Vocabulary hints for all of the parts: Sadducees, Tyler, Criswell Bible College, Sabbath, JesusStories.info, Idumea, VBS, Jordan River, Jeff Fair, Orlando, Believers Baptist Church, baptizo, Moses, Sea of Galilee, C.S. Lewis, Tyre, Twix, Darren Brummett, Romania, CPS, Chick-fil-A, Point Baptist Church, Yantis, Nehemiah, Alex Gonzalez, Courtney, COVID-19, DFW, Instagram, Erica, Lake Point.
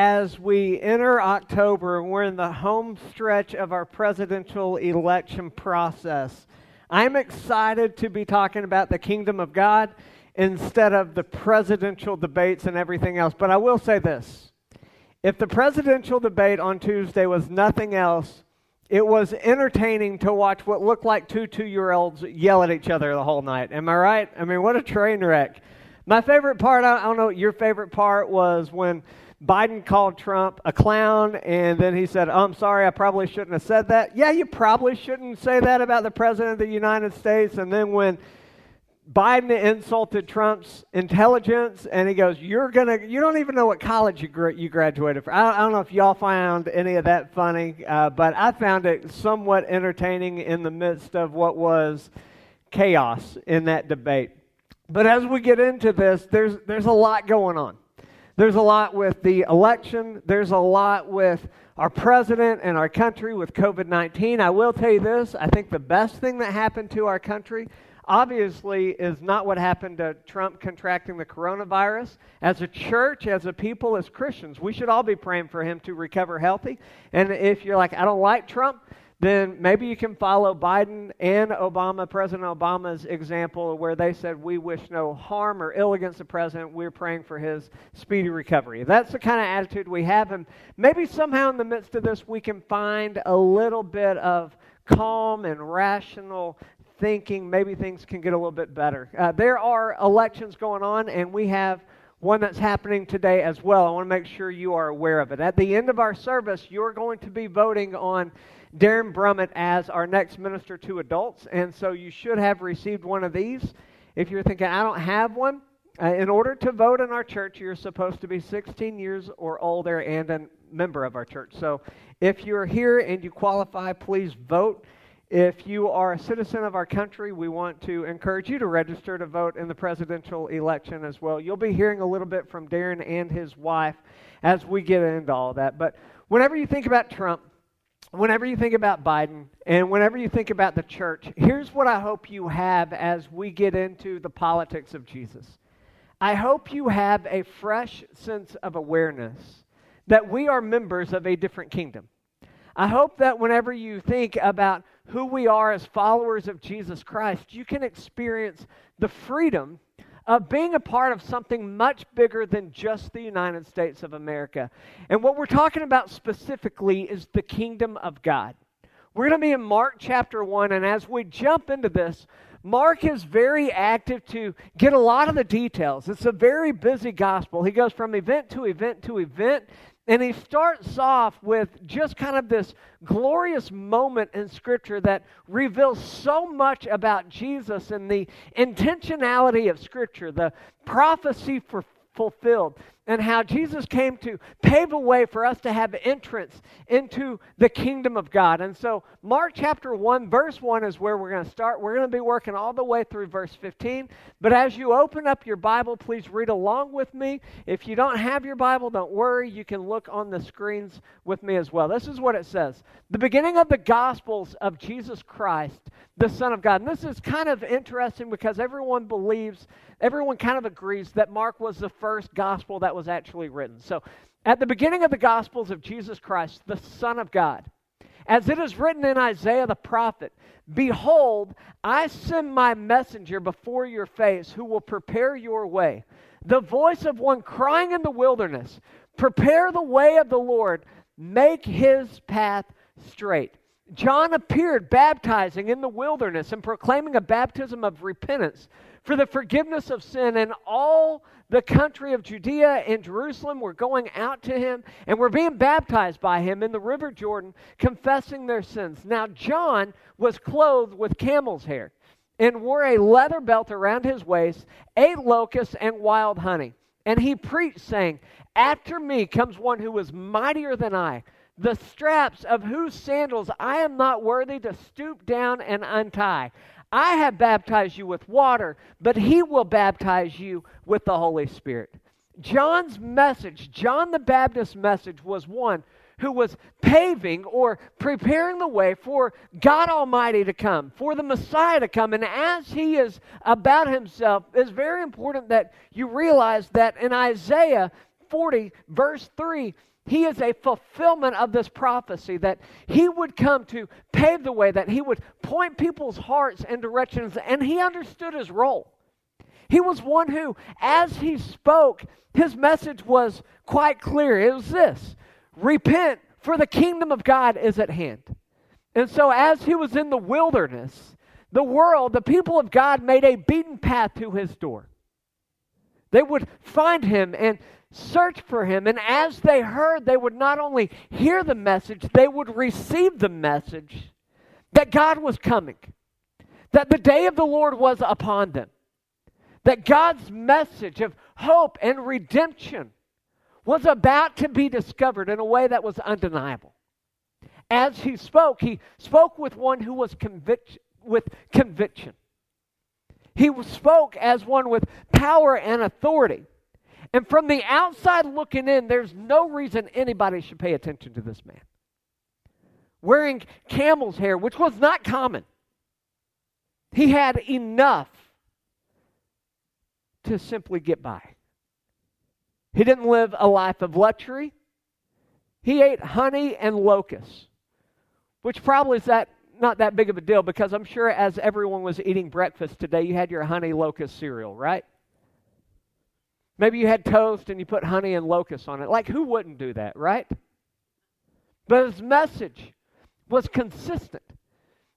as we enter October, we're in the home stretch of our presidential election process. I'm excited to be talking about the kingdom of God instead of the presidential debates and everything else. But I will say this. If the presidential debate on Tuesday was nothing else, it was entertaining to watch what looked like two 2-year-olds yell at each other the whole night. Am I right? I mean, what a train wreck. My favorite part, I don't know what your favorite part was, when Biden called Trump a clown, and then he said, "Oh, I'm sorry, I probably shouldn't have said that." Yeah, you probably shouldn't say that about the President of the United States. And then when Biden insulted Trump's intelligence, and he goes, you don't even know what college you graduated from. I don't know if y'all found any of that funny, but I found it somewhat entertaining in the midst of what was chaos in that debate. But as we get into this, there's a lot going on. There's a lot with the election. There's a lot with our president and our country with COVID-19. I will tell you this. I think the best thing that happened to our country, obviously, is not what happened to Trump contracting the coronavirus. As a church, as a people, as Christians, we should all be praying for him to recover healthy. And if you're like, I don't like Trump, then maybe you can follow Biden and Obama, President Obama's example, where they said, we wish no harm or ill against the president. We're praying for his speedy recovery. That's the kind of attitude we have. And maybe somehow in the midst of this, we can find a little bit of calm and rational thinking. Maybe things can get a little bit better. There are elections going on, and we have one that's happening today as well. I want to make sure you are aware of it. At the end of our service, you're going to be voting on Darren Brummett as our next minister to adults, and so you should have received one of these. If you're thinking, I don't have one, in order to vote in our church, you're supposed to be 16 years or older and a member of our church. So if you're here and you qualify, please vote. If you are a citizen of our country, we want to encourage you to register to vote in the presidential election as well. You'll be hearing a little bit from Darren and his wife as we get into all that. But whenever you think about Trump, whenever you think about Biden, and whenever you think about the church, here's what I hope you have as we get into the politics of Jesus. I hope you have a fresh sense of awareness that we are members of a different kingdom. I hope that whenever you think about who we are as followers of Jesus Christ, you can experience the freedom of being a part of something much bigger than just the United States of America. And what we're talking about specifically is the kingdom of God. We're going to be in Mark chapter 1, and as we jump into this, Mark is very active to get a lot of the details. It's a very busy gospel. He goes from event to event to event, and he starts off with just kind of this glorious moment in Scripture that reveals so much about Jesus and the intentionality of Scripture, the prophecy fulfilled, and how Jesus came to pave a way for us to have entrance into the kingdom of God. And so Mark chapter 1, verse 1 is where we're going to start. We're going to be working all the way through verse 15. But as you open up your Bible, please read along with me. If you don't have your Bible, don't worry. You can look on the screens with me as well. This is what it says. The beginning of the Gospels of Jesus Christ, the Son of God. And this is kind of interesting because everyone kind of agrees that Mark was the first gospel that was actually written. So, at the beginning of the Gospels of Jesus Christ, the Son of God, as it is written in Isaiah the prophet, "Behold, I send my messenger before your face who will prepare your way. The voice of one crying in the wilderness, prepare the way of the Lord, make his path straight." John appeared baptizing in the wilderness and proclaiming a baptism of repentance for the forgiveness of sin, and all the country of Judea and Jerusalem were going out to him and were being baptized by him in the river Jordan, confessing their sins. Now John was clothed with camel's hair and wore a leather belt around his waist, ate locusts and wild honey. And he preached, saying, "After me comes one who is mightier than I, the straps of whose sandals I am not worthy to stoop down and untie. I have baptized you with water, but he will baptize you with the Holy Spirit." John's message, John the Baptist's message, was one who was paving or preparing the way for God Almighty to come, for the Messiah to come. And as he is about himself, it's very important that you realize that in Isaiah 40, verse 3, he is a fulfillment of this prophecy, that he would come to pave the way, that he would point people's hearts and directions, and he understood his role. He was one who, as he spoke, his message was quite clear. It was this: repent, for the kingdom of God is at hand. And so as he was in the wilderness, the world, the people of God, made a beaten path to his door. They would find him and search for him, and as they heard, they would not only hear the message, they would receive the message that God was coming, that the day of the Lord was upon them, that God's message of hope and redemption was about to be discovered in a way that was undeniable. As he spoke with one who was with conviction. He spoke as one with power and authority. And from the outside looking in, there's no reason anybody should pay attention to this man. Wearing camel's hair, which was not common, he had enough to simply get by. He didn't live a life of luxury. He ate honey and locusts, which probably is not that big of a deal, because I'm sure as everyone was eating breakfast today, you had your honey locust cereal, right? Maybe you had toast and you put honey and locusts on it. Like, who wouldn't do that, right? But his message was consistent,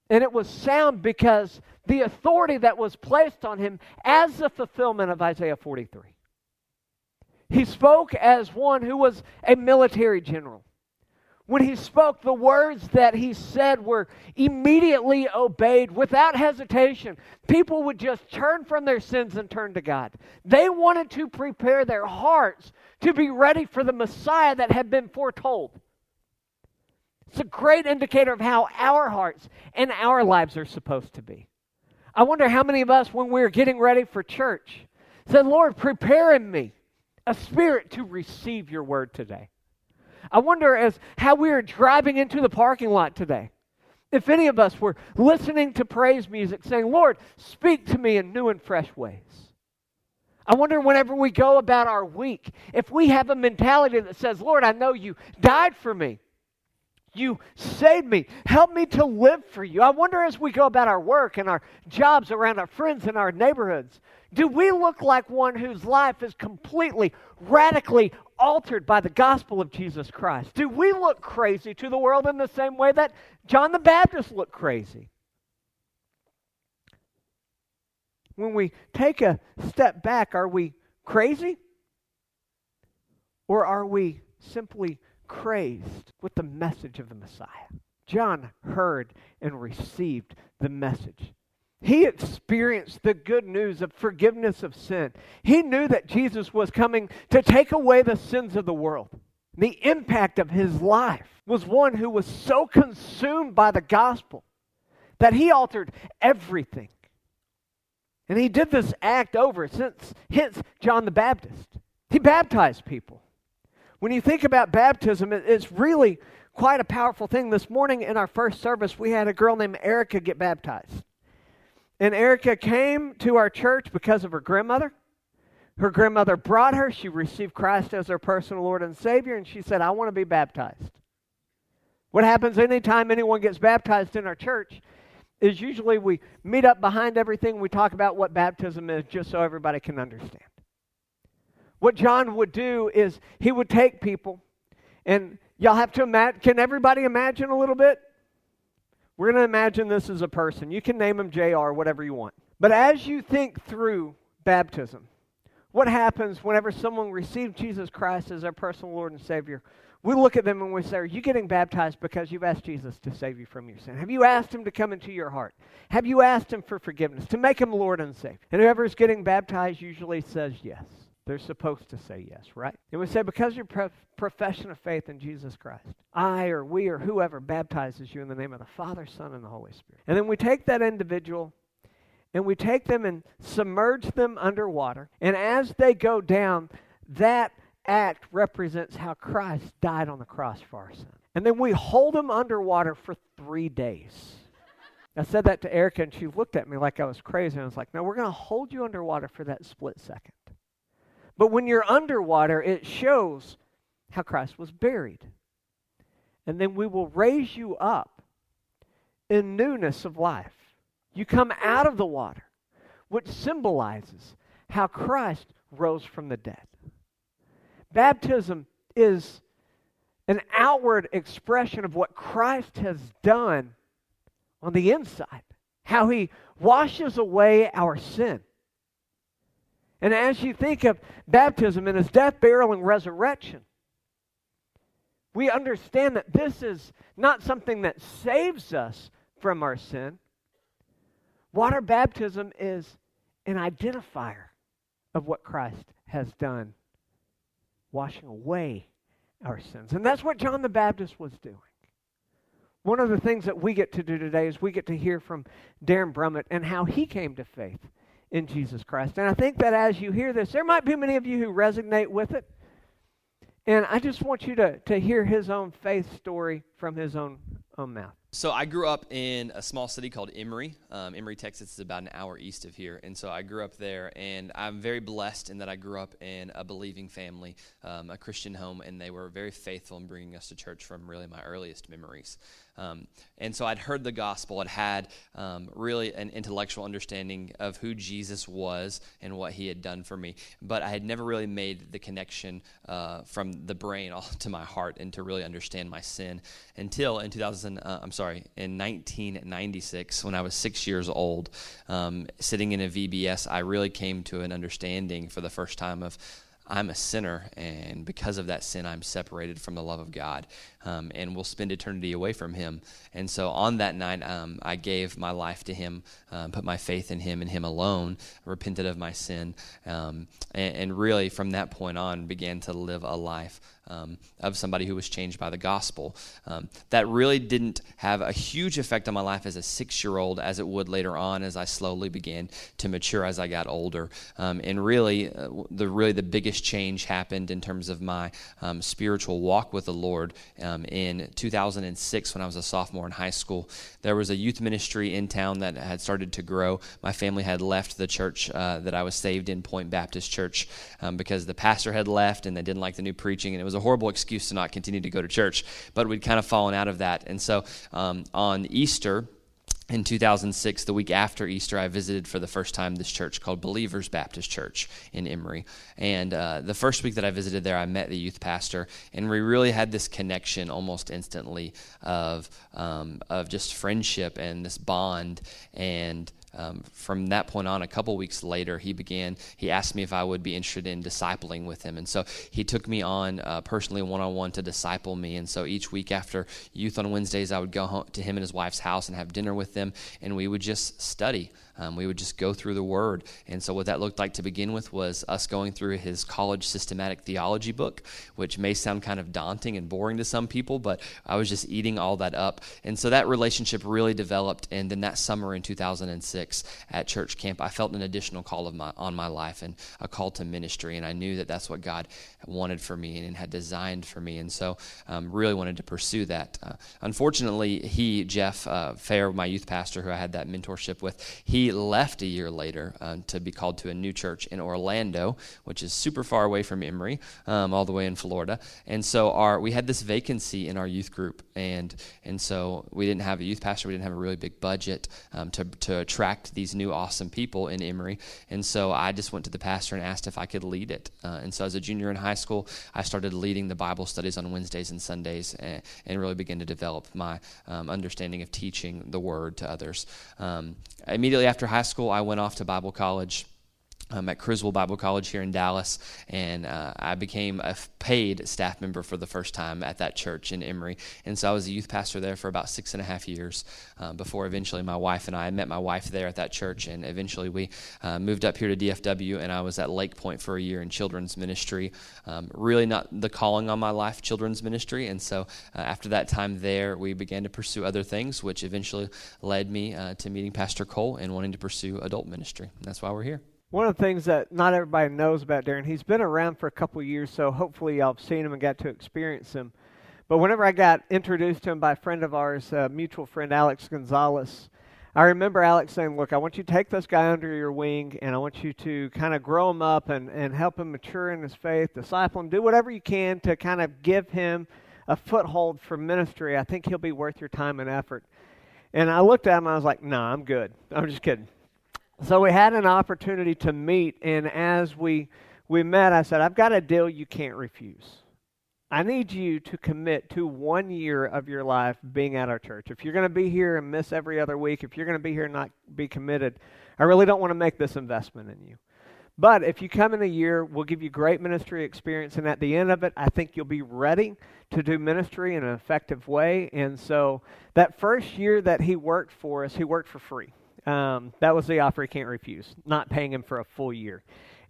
and it was sound because the authority that was placed on him as the fulfillment of Isaiah 43. He spoke as one who was a military general. When he spoke, the words that he said were immediately obeyed without hesitation. People would just turn from their sins and turn to God. They wanted to prepare their hearts to be ready for the Messiah that had been foretold. It's a great indicator of how our hearts and our lives are supposed to be. I wonder how many of us, when we were getting ready for church, said, "Lord, prepare in me a spirit to receive your word today." I wonder as how we are driving into the parking lot today, if any of us were listening to praise music saying, "Lord, speak to me in new and fresh ways." I wonder whenever we go about our week, if we have a mentality that says, "Lord, I know you died for me. You saved me. Help me to live for you." I wonder as we go about our work and our jobs, around our friends and our neighborhoods, do we look like one whose life is completely, radically altered by the gospel of Jesus Christ? Do we look crazy to the world in the same way that John the Baptist looked crazy? When we take a step back, are we crazy? Or are we simply crazed with the message of the Messiah? John heard and received the message. He experienced the good news of forgiveness of sin. He knew that Jesus was coming to take away the sins of the world. The impact of his life was one who was so consumed by the gospel that he altered everything. And he did this act hence John the Baptist. He baptized people. When you think about baptism, it's really quite a powerful thing. This morning in our first service, we had a girl named Erica get baptized. And Erica came to our church because of her grandmother. Her grandmother brought her. She received Christ as her personal Lord and Savior, and she said, "I want to be baptized." What happens anytime anyone gets baptized in our church is usually we meet up behind everything. We talk about what baptism is just so everybody can understand. What John would do is he would take people, and y'all have to imagine. Can everybody imagine a little bit? We're going to imagine this as a person. You can name him JR, whatever you want. But as you think through baptism, what happens whenever someone receives Jesus Christ as their personal Lord and Savior? We look at them and we say, "Are you getting baptized because you've asked Jesus to save you from your sin? Have you asked him to come into your heart? Have you asked him for forgiveness, to make him Lord and Savior?" And whoever's getting baptized usually says yes. They're supposed to say yes, right? And we say, because your profession of faith in Jesus Christ, I or we or whoever baptizes you in the name of the Father, Son, and the Holy Spirit. And then we take that individual and we take them and submerge them underwater. And as they go down, that act represents how Christ died on the cross for our sin. And then we hold them underwater for 3 days. I said that to Erica, and she looked at me like I was crazy. And I was like, "No, we're going to hold you underwater for that split second. But when you're underwater, it shows how Christ was buried. And then we will raise you up in newness of life. You come out of the water, which symbolizes how Christ rose from the dead. Baptism is an outward expression of what Christ has done on the inside, how he washes away our sin. And as you think of baptism and his death, burial, and resurrection, we understand that this is not something that saves us from our sin. Water baptism is an identifier of what Christ has done, washing away our sins. And that's what John the Baptist was doing. One of the things that we get to do today is we get to hear from Darren Brummett and how he came to faith in Jesus Christ. And I think that as you hear this, there might be many of you who resonate with it. And I just want you to hear his own faith story from his own mouth. So I grew up in a small city called Emory. Emory, Texas is about an hour east of here. And so I grew up there, and I'm very blessed in that I grew up in a believing family, a Christian home, and they were very faithful in bringing us to church from really my earliest memories. And so I'd heard the gospel. I'd had really an intellectual understanding of who Jesus was and what he had done for me. But I had never really made the connection from the brain all to my heart and to really understand my sin until in 1996, when I was 6 years old, sitting in a VBS, I really came to an understanding for the first time of I'm a sinner, and because of that sin, I'm separated from the love of God, and will spend eternity away from him. And so on that night, I gave my life to him, put my faith in him and him alone, repented of my sin, and really from that point on began to live a life of somebody who was changed by the gospel. That really didn't have a huge effect on my life as a 6-year-old as it would later on as I slowly began to mature as I got older. And really, the biggest change happened in terms of my spiritual walk with the Lord in 2006 when I was a sophomore in high school. There was a youth ministry in town that had started to grow. My family had left the church that I was saved in, Point Baptist Church, because the pastor had left and they didn't like the new preaching, and it was a horrible excuse to not continue to go to church, but we'd kind of fallen out of that. And so on Easter in 2006, the week after Easter, I visited for the first time this church called Believers Baptist Church in Emory. And the first week that I visited there, I met the youth pastor, and we really had this connection almost instantly of just friendship and this bond. And from that point on, a couple weeks later, he asked me if I would be interested in discipling with him. And so he took me on personally one-on-one to disciple me. And so each week after youth on Wednesdays, I would go home to him and his wife's house and have dinner with them, and we would just study. We would just go through the Word. And so what that looked like to begin with was us going through his college systematic theology book, which may sound kind of daunting and boring to some people, but I was just eating all that up. And so that relationship really developed. And then that summer in 2006 at church camp, I felt an additional call on my life and a call to ministry. And I knew that that's what God wanted for me and had designed for me. And so I really wanted to pursue that. Unfortunately, Jeff Fair, my youth pastor who I had that mentorship with, he left a year later to be called to a new church in Orlando, which is super far away from Emory, all the way in Florida. And so we had this vacancy in our youth group, and so we didn't have a youth pastor. We didn't have a really big budget to attract these new awesome people in Emory. And so I just went to the pastor and asked if I could lead it. And so as a junior in high school, I started leading the Bible studies on Wednesdays and Sundays, and really began to develop my understanding of teaching the Word to others. Immediately after high school, I went off to Bible college at Criswell Bible College here in Dallas, and I became a paid staff member for the first time at that church in Emory. And so I was a youth pastor there for about 6.5 years before eventually I met my wife there at that church, and eventually we moved up here to DFW, and I was at Lake Point for a year in children's ministry. Really not the calling on my life, children's ministry. And so after that time there, we began to pursue other things, which eventually led me to meeting Pastor Cole and wanting to pursue adult ministry. And that's why we're here. One of the things that not everybody knows about Darren, he's been around for a couple of years, so hopefully y'all have seen him and got to experience him. But whenever I got introduced to him by a friend of ours, a mutual friend, Alex Gonzalez, I remember Alex saying, look, I want you to take this guy under your wing, and I want you to kind of grow him up and help him mature in his faith, disciple him, do whatever you can to kind of give him a foothold for ministry. I think he'll be worth your time and effort. And I looked at him, I was like, no, I'm good. I'm just kidding. So we had an opportunity to meet, and as we met, I said, I've got a deal you can't refuse. I need you to commit to 1 year of your life being at our church. If you're going to be here and miss every other week, if you're going to be here and not be committed, I really don't want to make this investment in you. But if you come in a year, we'll give you great ministry experience, and at the end of it, I think you'll be ready to do ministry in an effective way. And so that first year that he worked for us, he worked for free. That was the offer he can't refuse, not paying him for a full year.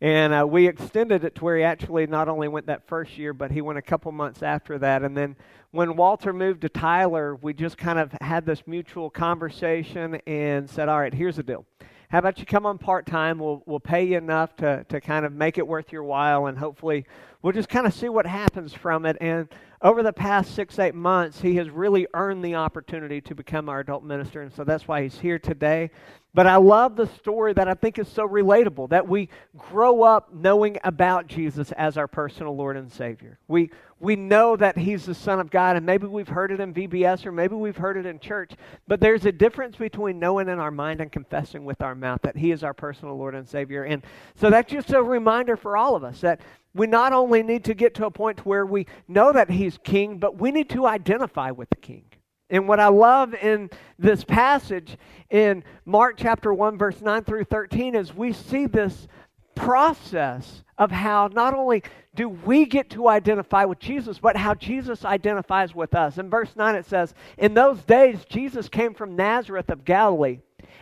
And we extended it to where he actually not only went that first year, but he went a couple months after that. And then when Walter moved to Tyler, we just kind of had this mutual conversation and said, all right, here's the deal. How about you come on part-time? We'll pay you enough to kind of make it worth your while, and hopefully we'll just kind of see what happens from it. And over the past 6-8 months, he has really earned the opportunity to become our adult minister, and so that's why he's here today. But I love the story that I think is so relatable, that we grow up knowing about Jesus as our personal Lord and Savior. We know that he's the Son of God, and maybe we've heard it in VBS, or maybe we've heard it in church, but there's a difference between knowing in our mind and confessing with our mouth that he is our personal Lord and Savior. And so that's just a reminder for all of us that we not only need to get to a point where we know that he's king, but we need to identify with the king. And what I love in this passage in Mark chapter 1, verse 9 through 13, is we see this process of how not only do we get to identify with Jesus, but how Jesus identifies with us. In verse 9 it says, "In those days Jesus came from Nazareth of Galilee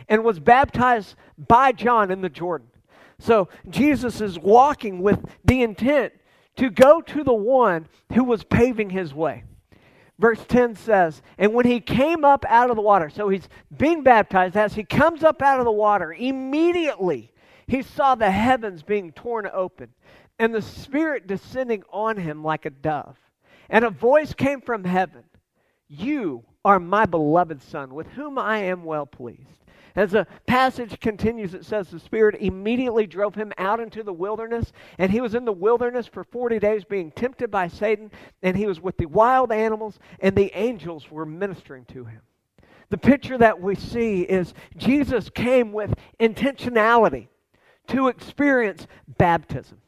and was baptized by John in the Jordan." So Jesus is walking with the intent to go to the one who was paving his way. Verse 10 says, "And when he came up out of the water," so he's being baptized. As he comes up out of the water, immediately he saw the heavens being torn open and the Spirit descending on him like a dove. And a voice came from heaven, "You are my beloved Son, with whom I am well pleased." As the passage continues, it says the Spirit immediately drove him out into the wilderness, and he was in the wilderness for 40 days being tempted by Satan, and he was with the wild animals, and the angels were ministering to him. The picture that we see is Jesus came with intentionality to experience baptism.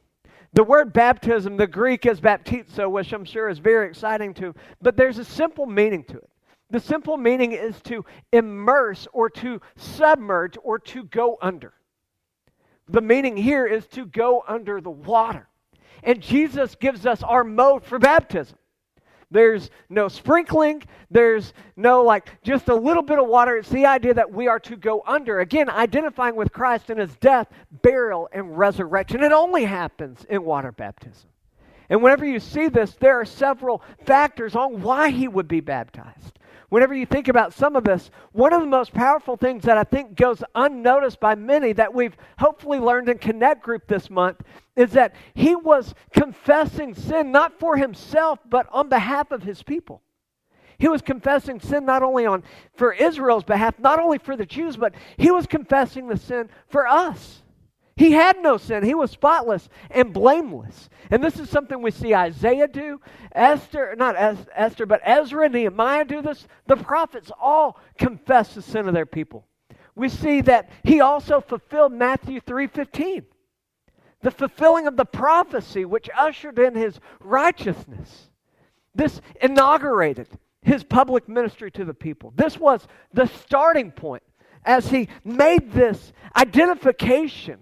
The word baptism, the Greek is baptizo, which I'm sure is very exciting to, but there's a simple meaning to it. The simple meaning is to immerse or to submerge or to go under. The meaning here is to go under the water. And Jesus gives us our mode for baptism. There's no sprinkling. There's no just a little bit of water. It's the idea that we are to go under. Again, identifying with Christ in his death, burial, and resurrection. It only happens in water baptism. And whenever you see this, there are several factors on why he would be baptized. Whenever you think about some of this, one of the most powerful things that I think goes unnoticed by many that we've hopefully learned in Connect Group this month is that he was confessing sin not for himself, but on behalf of his people. He was confessing sin not only for Israel's behalf, not only for the Jews, but he was confessing the sin for us. He had no sin. He was spotless and blameless. And this is something we see Isaiah do, Ezra, Nehemiah do this. The prophets all confess the sin of their people. We see that he also fulfilled Matthew 3:15, the fulfilling of the prophecy which ushered in his righteousness. This inaugurated his public ministry to the people. This was the starting point as he made this identification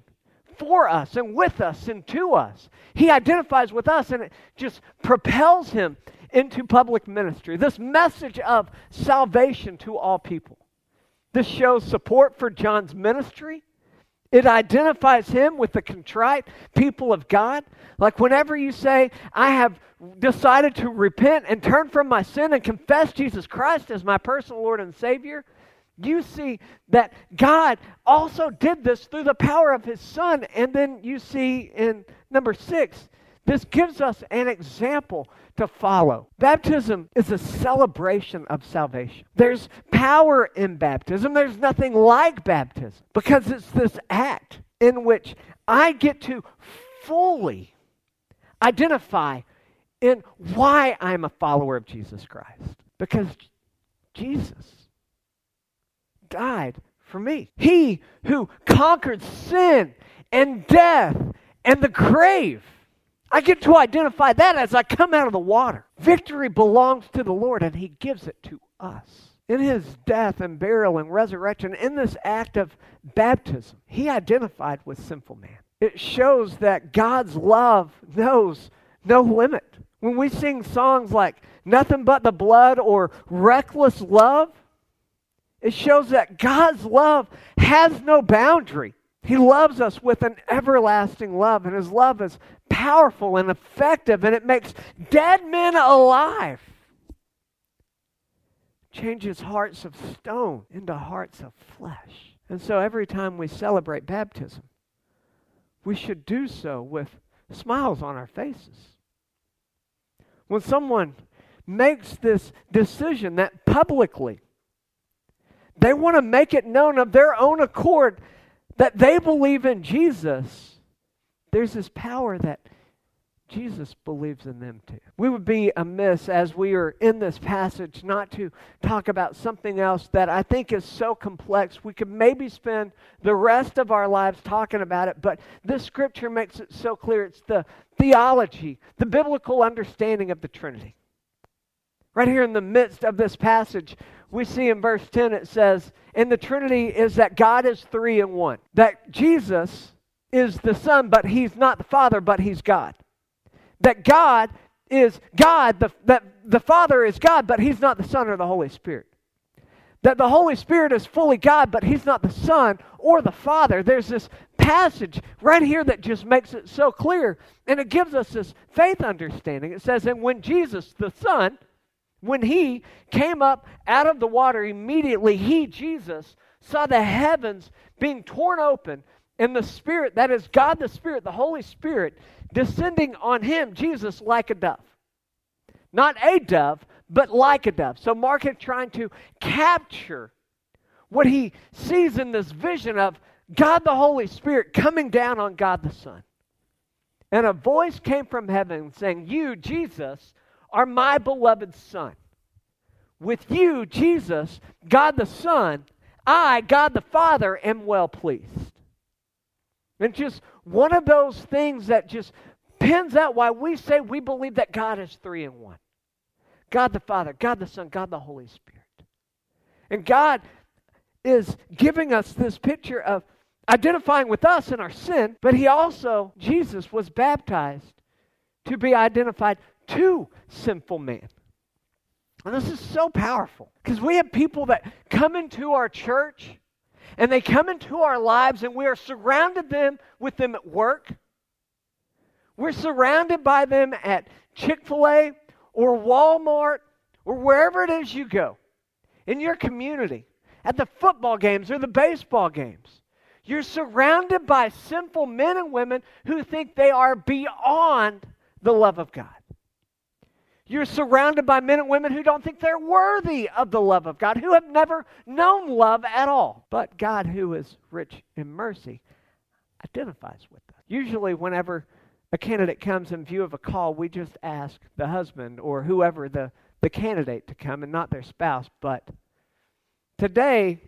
for us and with us and to us. He identifies with us, and it just propels him into public ministry. This message of salvation to all people. This shows support for John's ministry. It identifies him with the contrite people of God. Like whenever you say, I have decided to repent and turn from my sin and confess Jesus Christ as my personal Lord and Savior, you see that God also did this through the power of his Son. And then you see in number 6, this gives us an example to follow. Baptism is a celebration of salvation. There's power in baptism. There's nothing like baptism because it's this act in which I get to fully identify in why I'm a follower of Jesus Christ. Because Jesus died for me. He who conquered sin and death and the grave. I get to identify that as I come out of the water. Victory belongs to the Lord, and He gives it to us. In His death and burial and resurrection, in this act of baptism, He identified with sinful man. It shows that God's love knows no limit. When we sing songs like Nothing But the Blood or Reckless Love, it shows that God's love has no boundary. He loves us with an everlasting love, and His love is powerful and effective, and it makes dead men alive. Changes hearts of stone into hearts of flesh. And so every time we celebrate baptism, we should do so with smiles on our faces. When someone makes this decision that publicly they want to make it known of their own accord that they believe in Jesus, there's this power that Jesus believes in them too. We would be amiss as we are in this passage not to talk about something else that I think is so complex. We could maybe spend the rest of our lives talking about it, but this scripture makes it so clear. It's the theology, the biblical understanding of the Trinity. Right here in the midst of this passage, we see in verse 10 it says, and the Trinity is that God is three in one. That Jesus is the Son, but He's not the Father, but He's God. That God is God, that the Father is God, but He's not the Son or the Holy Spirit. That the Holy Spirit is fully God, but He's not the Son or the Father. There's this passage right here that just makes it so clear, and it gives us this faith understanding. It says, and when Jesus, the Son, when He came up out of the water, immediately He, Jesus, saw the heavens being torn open, and the Spirit, that is God the Spirit, the Holy Spirit, descending on Him, Jesus, like a dove. Not a dove, but like a dove. So Mark is trying to capture what he sees in this vision of God the Holy Spirit coming down on God the Son. And a voice came from heaven saying, you, Jesus, are my beloved Son. With you, Jesus, God the Son, I, God the Father, am well pleased. And just one of those things that just pins out why we say we believe that God is three in one. God the Father, God the Son, God the Holy Spirit. And God is giving us this picture of identifying with us in our sin, but He also, Jesus, was baptized to be identified to sinful man. And this is so powerful because we have people that come into our church and they come into our lives and we are surrounded with them at work. We're surrounded by them at Chick-fil-A or Walmart or wherever it is you go. In your community, at the football games or the baseball games. You're surrounded by sinful men and women who think they are beyond the love of God. You're surrounded by men and women who don't think they're worthy of the love of God, who have never known love at all. But God, who is rich in mercy, identifies with us. Usually whenever a candidate comes in view of a call, we just ask the husband or whoever the candidate to come and not their spouse. But today,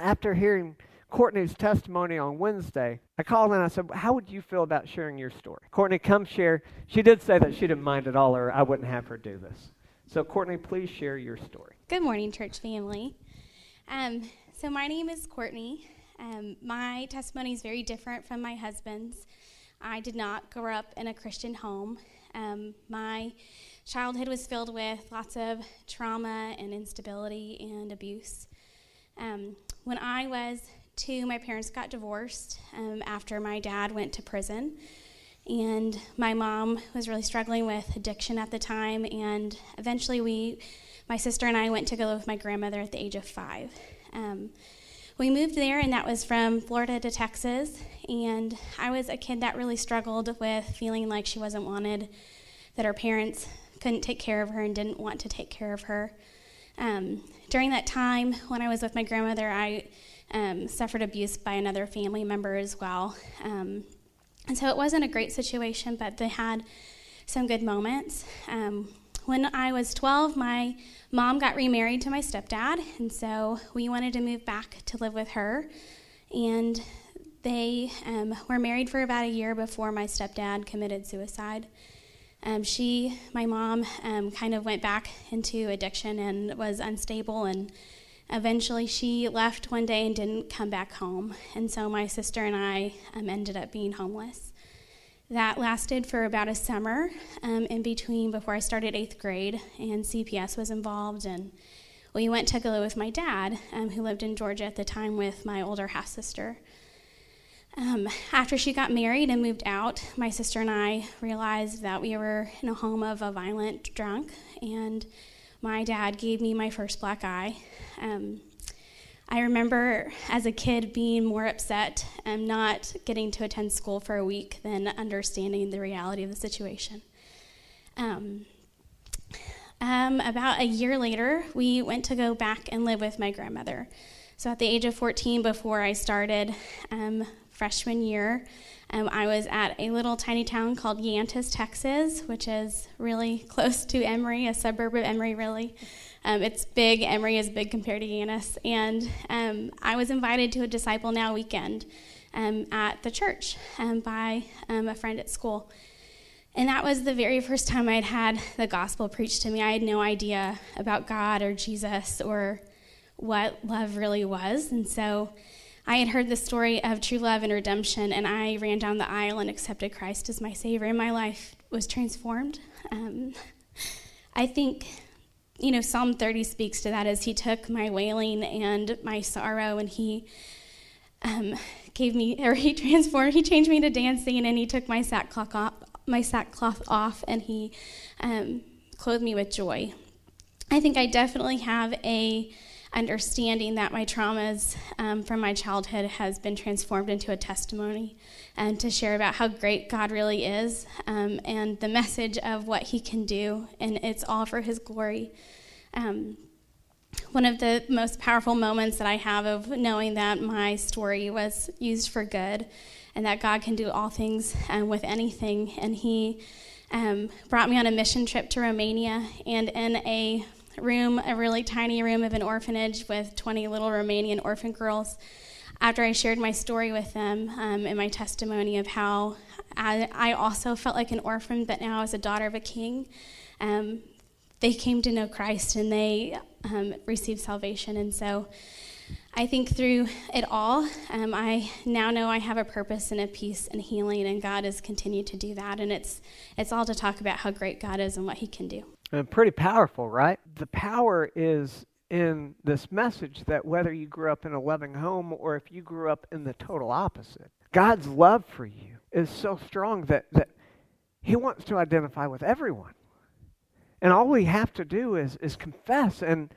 after hearing Courtney's testimony on Wednesday, I called and I said, how would you feel about sharing your story? Courtney, come share. She did say that she didn't mind at all, or I wouldn't have her do this. So Courtney, please share your story. Good morning, church family. So my name is Courtney. My testimony is very different from my husband's. I did not grow up in a Christian home. My childhood was filled with lots of trauma and instability and abuse. When I was two, my parents got divorced after my dad went to prison, and my mom was really struggling with addiction at the time, and eventually my sister and I went to go live with my grandmother at the age of 5. We moved there, and that was from Florida to Texas, and I was a kid that really struggled with feeling like she wasn't wanted, that her parents couldn't take care of her and didn't want to take care of her. During that time, when I was with my grandmother, I suffered abuse by another family member as well. And so it wasn't a great situation, but they had some good moments. When I was 12, my mom got remarried to my stepdad, and so we wanted to move back to live with her. And they were married for about a year before my stepdad committed suicide. My mom, kind of went back into addiction and was unstable, and eventually she left one day and didn't come back home. And so my sister and I ended up being homeless. That lasted for about a summer in between before I started 8th grade, and CPS was involved, and we went to go with my dad, who lived in Georgia at the time with my older half-sister. After she got married and moved out, my sister and I realized that we were in a home of a violent drunk, and my dad gave me my first black eye. I remember as a kid being more upset and not getting to attend school for a week than understanding the reality of the situation. About a year later, we went to go back and live with my grandmother. So at the age of 14, before I started freshman year, I was at a little tiny town called Yantis, Texas, which is really close to Emory, a suburb of Emory, really. It's big. Emory is big compared to Yantis. And I was invited to a Disciple Now weekend at the church by a friend at school. And that was the very first time I'd had the gospel preached to me. I had no idea about God or Jesus or what love really was. And so I had heard the story of true love and redemption, and I ran down the aisle and accepted Christ as my Savior, and my life was transformed. I think, you know, Psalm 30 speaks to that, as he took my wailing and my sorrow, and he he changed me to dancing, and he took my sackcloth off, and he clothed me with joy. I think I definitely have a understanding that my traumas from my childhood has been transformed into a testimony, and to share about how great God really is, and the message of what he can do, and it's all for his glory. One of the most powerful moments that I have of knowing that my story was used for good, and that God can do all things with anything, and he brought me on a mission trip to Romania, and in a really tiny room of an orphanage with 20 little Romanian orphan girls. After I shared my story with them and my testimony of how I also felt like an orphan, but now as a daughter of a king, they came to know Christ, and they received salvation. And so I think through it all, I now know I have a purpose and a peace and healing, and God has continued to do that. And it's all to talk about how great God is and what he can do. And pretty powerful, right? The power is in this message that whether you grew up in a loving home or if you grew up in the total opposite, God's love for you is so strong that he wants to identify with everyone. And all we have to do is confess and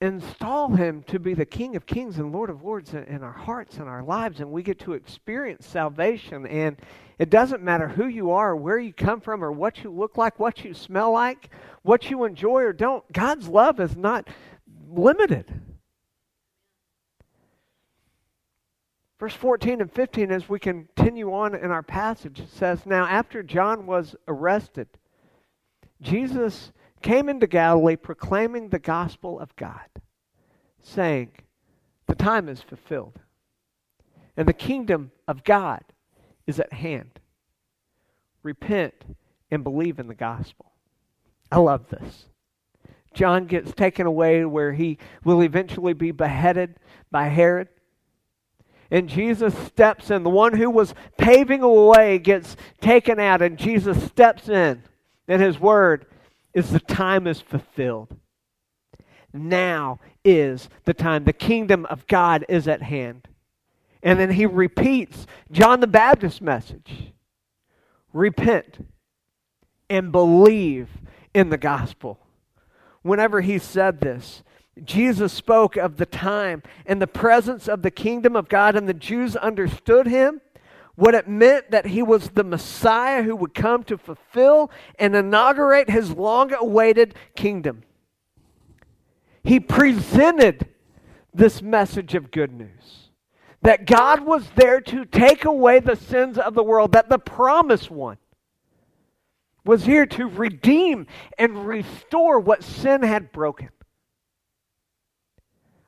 install him to be the King of Kings and Lord of Lords in our hearts and our lives, and we get to experience salvation. And it doesn't matter who you are, or where you come from, or what you look like, what you smell like, what you enjoy or don't. God's love is not limited. Verse 14 and 15, as we continue on in our passage, says, "Now after John was arrested, Jesus came into Galilee proclaiming the gospel of God, saying, 'The time is fulfilled, and the kingdom of God is at hand. Repent and believe in the gospel.'" I love this. John gets taken away where he will eventually be beheaded by Herod. And Jesus steps in. The one who was paving a way gets taken out, and Jesus steps in, and his word is, "The time is fulfilled." Now is the time. The kingdom of God is at hand. And then he repeats John the Baptist's message. Repent and believe in the gospel. Whenever he said this, Jesus spoke of the time and the presence of the kingdom of God, and the Jews understood him what it meant that he was the Messiah who would come to fulfill and inaugurate his long-awaited kingdom. He presented this message of good news, that God was there to take away the sins of the world, that the promised one was here to redeem and restore what sin had broken.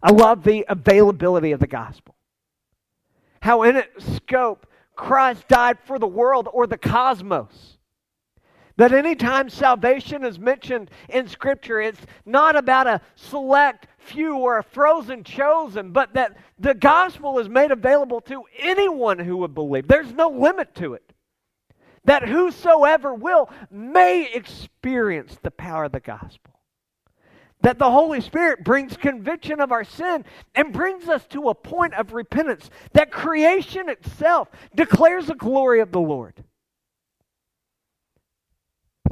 I love the availability of the gospel. How in its scope, Christ died for the world or the cosmos. That anytime salvation is mentioned in Scripture, it's not about a select few or a frozen chosen, but that the gospel is made available to anyone who would believe. There's no limit to it. That whosoever will may experience the power of the gospel. That the Holy Spirit brings conviction of our sin and brings us to a point of repentance. That creation itself declares the glory of the Lord.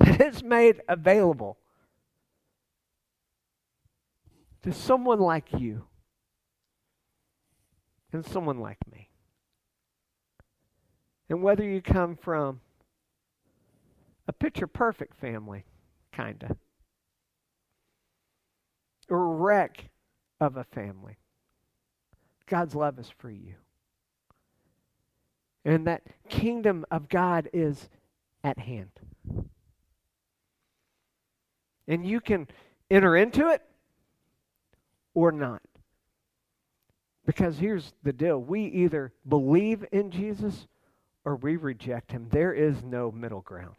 That it's made available to someone like you and someone like me. And whether you come from a picture-perfect family, kinda, or a wreck of a family, God's love is for you. And that kingdom of God is at hand. And you can enter into it or not. Because here's the deal. We either believe in Jesus or we reject him. There is no middle ground.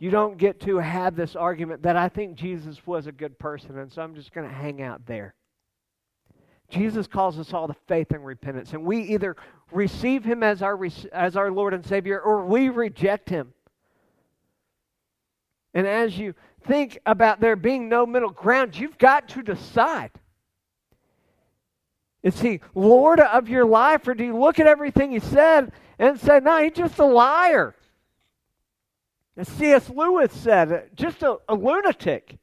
You don't get to have this argument that I think Jesus was a good person and so I'm just going to hang out there. Jesus calls us all to faith and repentance, and we either receive him as our Lord and Savior or we reject him. And as you think about there being no middle ground, you've got to decide. Is he Lord of your life, or do you look at everything he said and say, no, he's just a liar? As C.S. Lewis said, just a lunatic.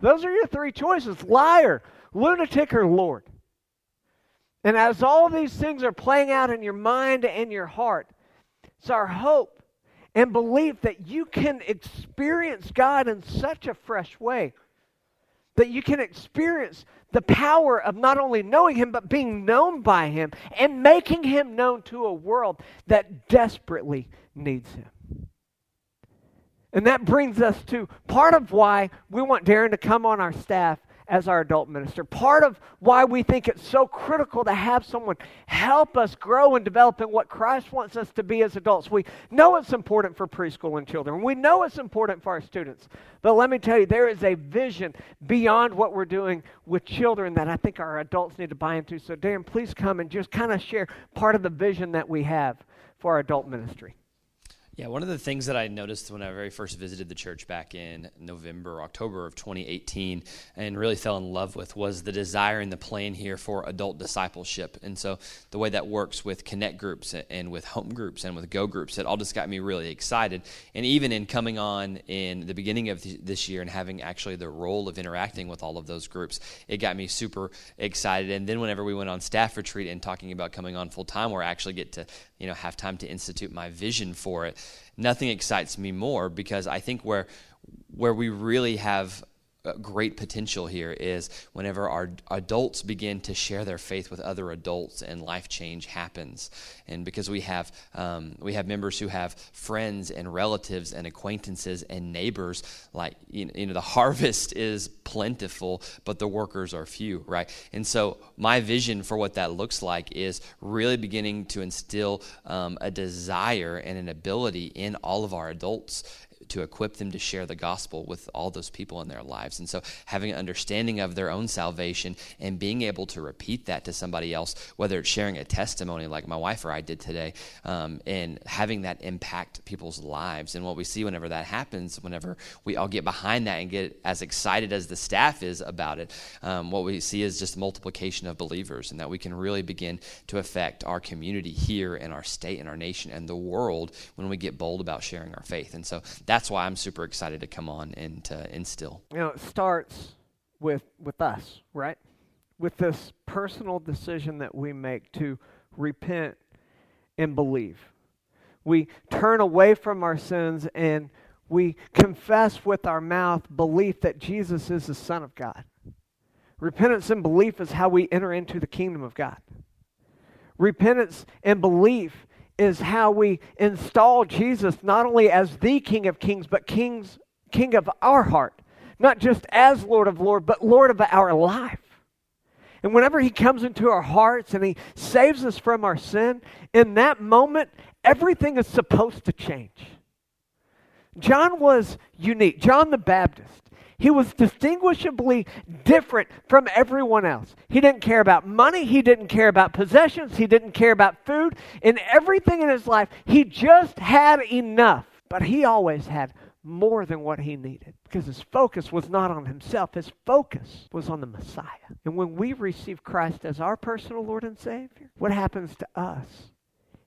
Those are your three choices: liar, lunatic, or Lord. And as all these things are playing out in your mind and your heart, it's our hope and belief that you can experience God in such a fresh way, that you can experience the power of not only knowing him, but being known by him and making him known to a world that desperately needs him. And that brings us to part of why we want Darren to come on our staff as our adult minister. Part of why we think it's so critical to have someone help us grow and develop in what Christ wants us to be as adults. We know it's important for preschool and children. We know it's important for our students. But let me tell you, there is a vision beyond what we're doing with children that I think our adults need to buy into. So Darren, please come and just kind of share part of the vision that we have for our adult ministry. Yeah, one of the things that I noticed when I very first visited the church back in November, October of 2018, and really fell in love with, was the desire and the plan here for adult discipleship. And so the way that works with connect groups and with home groups and with go groups, it all just got me really excited. And even in coming on in the beginning of this year and having actually the role of interacting with all of those groups, it got me super excited. And then whenever we went on staff retreat and talking about coming on full time, where I actually get to, you know, have time to institute my vision for it, nothing excites me more, because I think where we really have great potential here is whenever our adults begin to share their faith with other adults and life change happens. And because we have members who have friends and relatives and acquaintances and neighbors, like, you know, the harvest is plentiful, but the workers are few, right? And so my vision for what that looks like is really beginning to instill a desire and an ability in all of our adults to equip them to share the gospel with all those people in their lives. And so having an understanding of their own salvation and being able to repeat that to somebody else, whether it's sharing a testimony like my wife or I did today, and having that impact people's lives. And what we see whenever that happens, whenever we all get behind that and get as excited as the staff is about it, what we see is just multiplication of believers, and that we can really begin to affect our community here and our state and our nation and the world when we get bold about sharing our faith. And so that's why I'm super excited to come on and to instill. You know, it starts with us, right? With this personal decision that we make to repent, and believe. We turn away from our sins and we confess with our mouth belief that Jesus is the Son of God. Repentance and belief is how we enter into the kingdom of God. Repentance and belief is how we install Jesus not only as the King of Kings, but King of our heart. Not just as Lord of Lords, but Lord of our life. And whenever He comes into our hearts and He saves us from our sin, in that moment, everything is supposed to change. John was unique. John the Baptist. He was distinguishably different from everyone else. He didn't care about money. He didn't care about possessions. He didn't care about food. In everything in his life, he just had enough. But he always had more than what he needed because his focus was not on himself. His focus was on the Messiah. And when we receive Christ as our personal Lord and Savior, what happens to us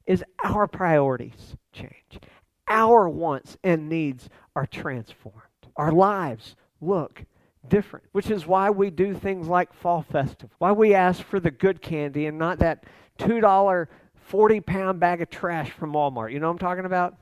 is our priorities change. Our wants and needs are transformed. Our lives look different, which is why we do things like Fall Festival, why we ask for the good candy and not that $2, 40-pound bag of trash from Walmart. You know what I'm talking about?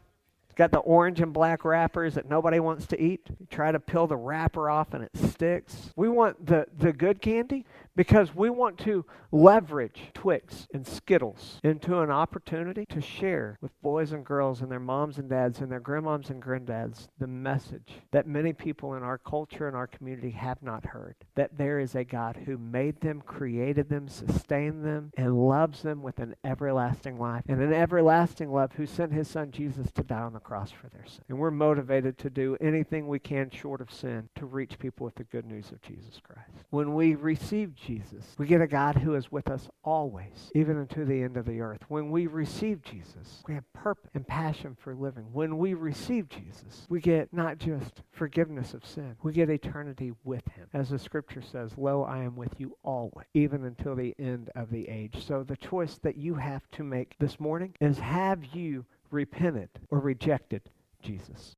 It's got the orange and black wrappers that nobody wants to eat. You try to peel the wrapper off and it sticks. We want the good candy because we want to leverage Twix and Skittles into an opportunity to share with boys and girls and their moms and dads and their grandmoms and granddads the message that many people in our culture and our community have not heard. That there is a God who made them, created them, sustained them, and loves them with an everlasting life and an everlasting love who sent His Son Jesus to die on the cross for their sin. And we're motivated to do anything we can short of sin to reach people with the good news of Jesus Christ. When we receive Jesus, we get a God who is with us always, even unto the end of the earth. When we receive Jesus, we have purpose and passion for living. When we receive Jesus, we get not just forgiveness of sin, we get eternity with Him. As the scripture says, "Lo, I am with you always, even until the end of the age." So the choice that you have to make this morning is, have you repented or rejected Jesus?